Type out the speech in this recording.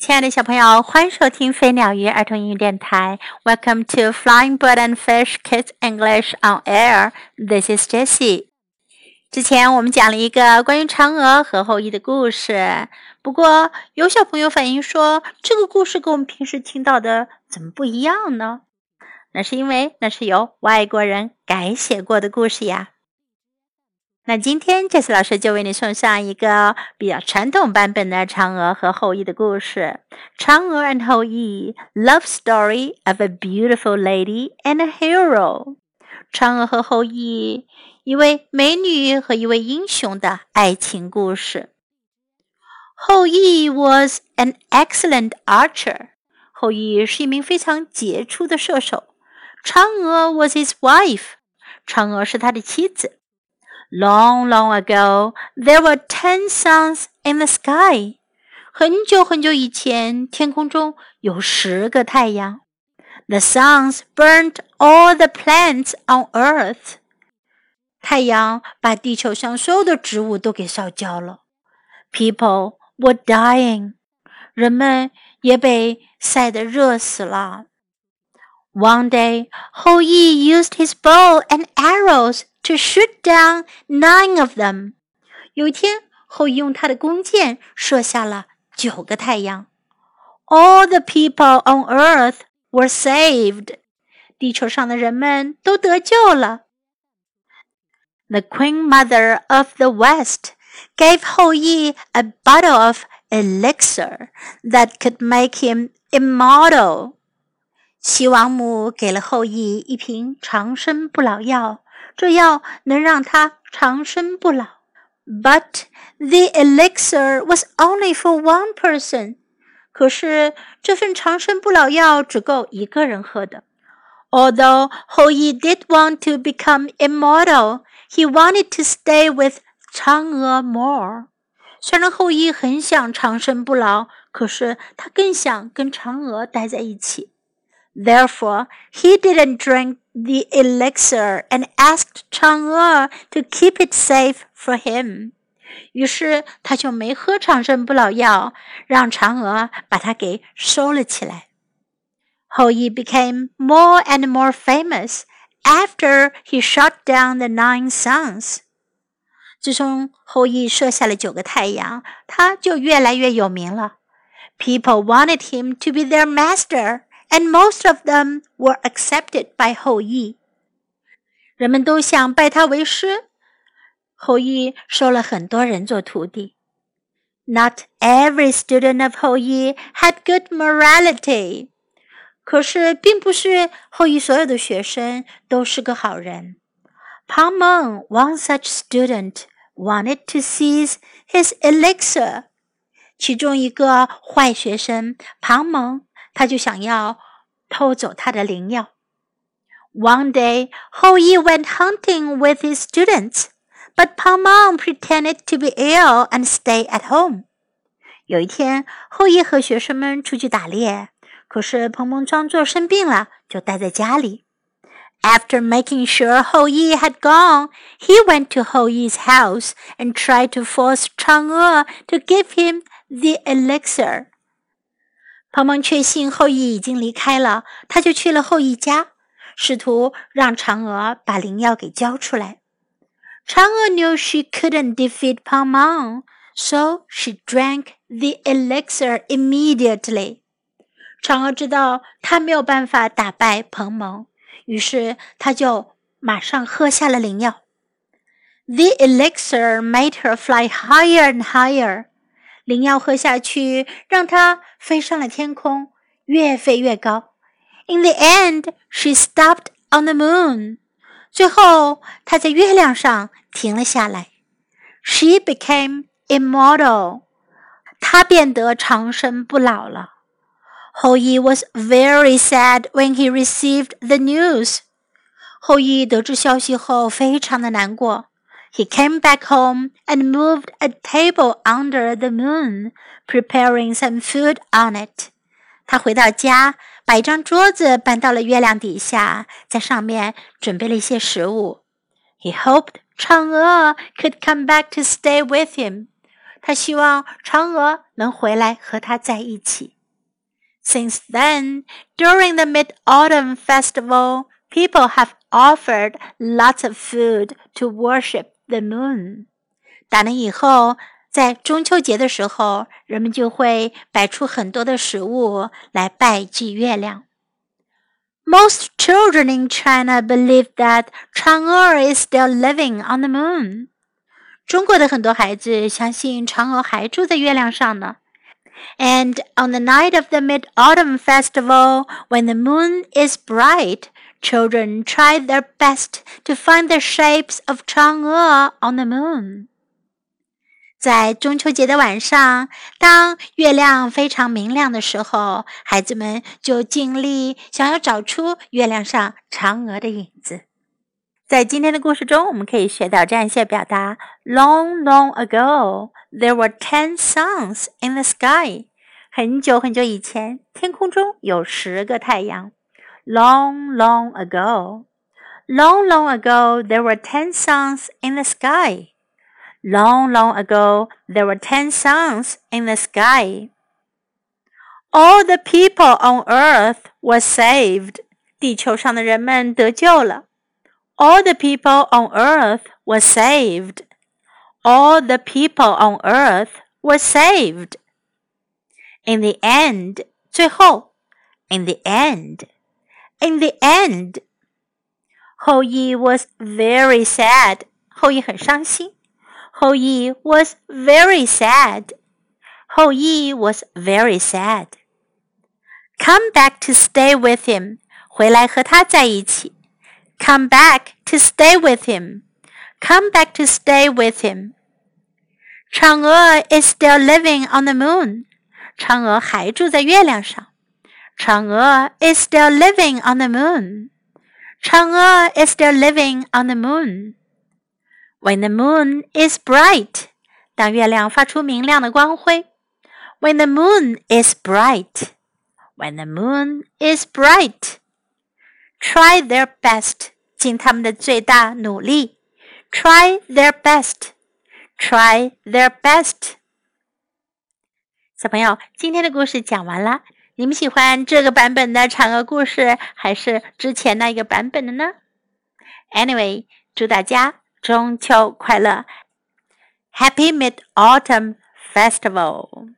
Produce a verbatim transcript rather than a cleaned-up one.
亲爱的小朋友，欢迎收听飞鸟鱼儿童英语电台。Welcome to Flying Bird and Fish Kids English on Air. This is Jessie. 之前我们讲了一个关于嫦娥和后羿的故事，不过有小朋友反映说，这个故事跟我们平时听到的怎么不一样呢？那是因为那是由外国人改写过的故事呀。那今天 Jessie 老师就为你送上一个比较传统版本的嫦娥和后羿的故事。嫦娥 and 后羿 Love Story of a Beautiful Lady and a Hero. 嫦娥和后羿，一位美女和一位英雄的爱情故事。后羿 was an excellent archer. 后羿是一名非常杰出的射手。嫦娥 was his wife. 嫦娥是他的妻子。Long, long ago, there were ten suns in the sky. 很久很久以前，天空中有十个太阳。The suns burned all the plants on earth. 太阳把地球上所有的植物都给烧焦了。People were dying. 人们也被晒得热死了。One day, Hou Yi used his bow and arrows.To shoot down nine of them. 有一天，后羿用他的弓箭射下了九个太阳。All the people on earth were saved. 地球上的人们都得救了。The Queen Mother of the West gave Hou Yi a bottle of elixir that could make him immortal. 齐王母给了后羿一瓶长生不老药。这药能让他长生不老。But the elixir was only for one person. 可是这份长生不老药只够一个人喝的。Although Hou Yi did want to become immortal, he wanted to stay with Chang'e more. 虽然后羿很想长生不老，可是他更想跟嫦娥待在一起。Therefore, he didn't drink.The elixir and asked Chang'e to keep it safe for him. 于是他就没喝长生不老药，让嫦娥把它给收了起来。Hou Yi became more and more famous after he shot down the nine suns. 自从后羿射下了九个太阳，他就越来越有名了。People wanted him to be their master.And most of them were accepted by Hou Yi. 人们都想拜他为师。后羿收了很多人做徒弟。Not every student of Hou Yi had good morality. 可是并不是后羿所有的学生都是个好人。Peng Meng, one such student, wanted to seize his elixir. 其中一个坏学生 Peng Meng他就想要偷走他的灵药。One day, Hou Yi went hunting with his students, but Peng Meng pretended to be ill and stay at home. 有一天，后羿和学生们出去打猎，可是Peng Meng装作生病了，就待在家里。After making sure Hou Yi had gone, he went to Hou Yi's house and tried to force Chang'e to give him the elixir.彭蒙确信后羿已经离开了，他就去了后羿家，试图让嫦娥把灵药给交出来。Chang'e knew she couldn't defeat Peng Meng, so she drank the elixir immediately. 嫦娥知道她没有办法打败彭蒙，于是她就马上喝下了灵药。The elixir made her fly higher and higher.灵药喝下去，让她飞上了天空，越飞越高。In the end, she stopped on the moon. 最后，她在月亮上停了下来。She became immortal. 她变得长生不老了。Hou Yi was very sad when he received the news. 后羿得知消息后，非常的难过。He came back home and moved a table under the moon, preparing some food on it. 他回到家，把一张桌子搬到了月亮底下，在上面准备了一些食物。He hoped Chang'e could come back to stay with him. 他希望嫦娥能回来和他在一起。Since then, during the Mid-Autumn Festival, people have offered lots of food to worship the moon. 打那以后，在中秋节的时候，人们就会摆出很多的食物来拜祭月亮。Most children in China believe that Chang'e is still living on the moon. 中国的很多孩子相信嫦娥还住在月亮上呢。And on the night of the Mid-Autumn Festival, when the moon is bright, children try their best to find the shapes of Chang'e on the moon. 在中秋节的晚上，当月亮非常明亮的时候，孩子们就尽力想要找出月亮上嫦娥的影子。在今天的故事中，我们可以学到这样一些表达 ：Long, long ago, there were ten suns in the sky. 很久很久以前，天空中有十个太阳。Long, long ago, long, long ago, there were ten suns in the sky.Long, long ago, there were ten suns in the sky. All the people on earth were saved. 地球上的人们得救了。All the people on earth were saved. All the people on earth were saved. In the end, 最后 in the end, in the end. Hou Yi was very sad. 后羿很伤心。Hou Yi was very sad. Hou Yi was very sad. Come back to stay with him. 回来和他在一起。Come back to stay with him. Come back to stay with him. Chang'e is still living on the moon. 嫦娥还住在月亮上。Chang'e is still living on the moon. Chang'e is still living on the moon.When the moon is bright, 当月亮发出明亮的光辉。When the moon is bright, when the moon is bright, try their best, 尽他们的最大努力。Try their best, try their best. 小朋友，今天的故事讲完了，你们喜欢这个版本的嫦娥故事，还是之前那一个版本的呢？ Anyway, 祝大家中秋快乐 Happy Mid-Autumn Festival!